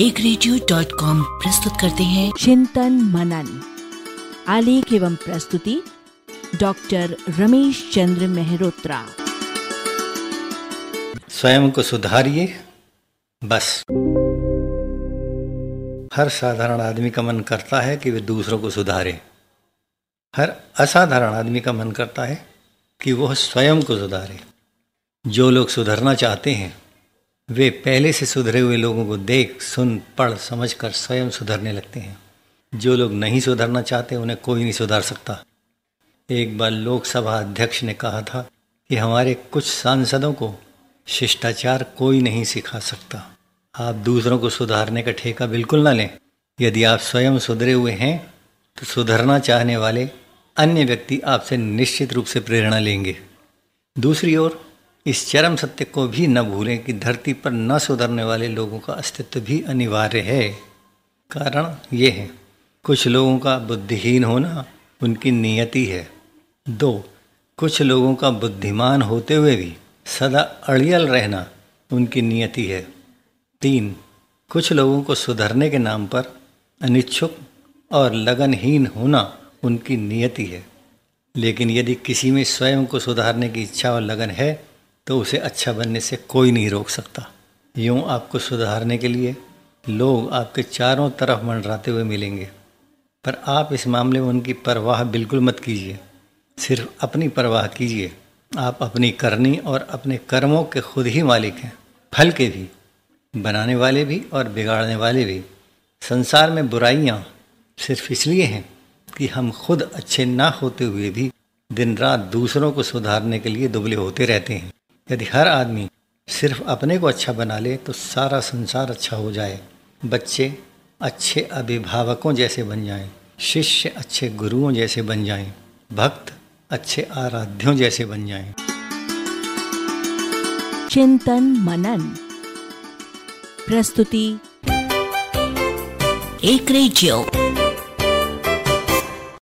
एक रेडियो.com प्रस्तुत करते हैं चिंतन मनन। आलेख एवं प्रस्तुति डॉक्टर रमेश चंद्र मेहरोत्रा। स्वयं को सुधारिए बस। हर साधारण आदमी का मन करता है कि वे दूसरों को सुधारे। हर असाधारण आदमी का मन करता है कि वह स्वयं को सुधारे। जो लोग सुधरना चाहते हैं वे पहले से सुधरे हुए लोगों को देख सुन पढ़ समझ कर स्वयं सुधरने लगते हैं। जो लोग नहीं सुधरना चाहते उन्हें कोई नहीं सुधार सकता। एक बार लोकसभा अध्यक्ष ने कहा था कि हमारे कुछ सांसदों को शिष्टाचार कोई नहीं सिखा सकता। आप दूसरों को सुधारने का ठेका बिल्कुल ना लें। यदि आप स्वयं सुधरे हुए हैं तो सुधरना चाहने वाले अन्य व्यक्ति आपसे निश्चित रूप से प्रेरणा लेंगे। दूसरी ओर इस चरम सत्य को भी न भूलें कि धरती पर न सुधरने वाले लोगों का अस्तित्व भी अनिवार्य है। कारण ये है, कुछ लोगों का बुद्धिहीन होना उनकी नियति है। दो, कुछ लोगों का बुद्धिमान होते हुए भी सदा अड़ियल रहना उनकी नियति है। तीन, कुछ लोगों को सुधरने के नाम पर अनिच्छुक और लगनहीन होना उनकी नियति है। लेकिन यदि किसी में स्वयं को सुधारने की इच्छा और लगन है तो उसे अच्छा बनने से कोई नहीं रोक सकता। यूँ आपको सुधारने के लिए लोग आपके चारों तरफ मंडराते हुए मिलेंगे, पर आप इस मामले में उनकी परवाह बिल्कुल मत कीजिए। सिर्फ अपनी परवाह कीजिए। आप अपनी करनी और अपने कर्मों के खुद ही मालिक हैं। फल के भी, बनाने वाले भी और बिगाड़ने वाले भी। संसार में बुराइयाँ सिर्फ इसलिए हैं कि हम खुद अच्छे ना होते हुए भी दिन रात दूसरों को सुधारने के लिए दुबले होते रहते हैं। यदि हर आदमी सिर्फ अपने को अच्छा बना ले तो सारा संसार अच्छा हो जाए। बच्चे अच्छे अभिभावकों जैसे बन जाएं, शिष्य अच्छे गुरुओं जैसे बन जाएं, भक्त अच्छे आराध्यों जैसे बन जाएं। चिंतन मनन प्रस्तुति एक रेडियो।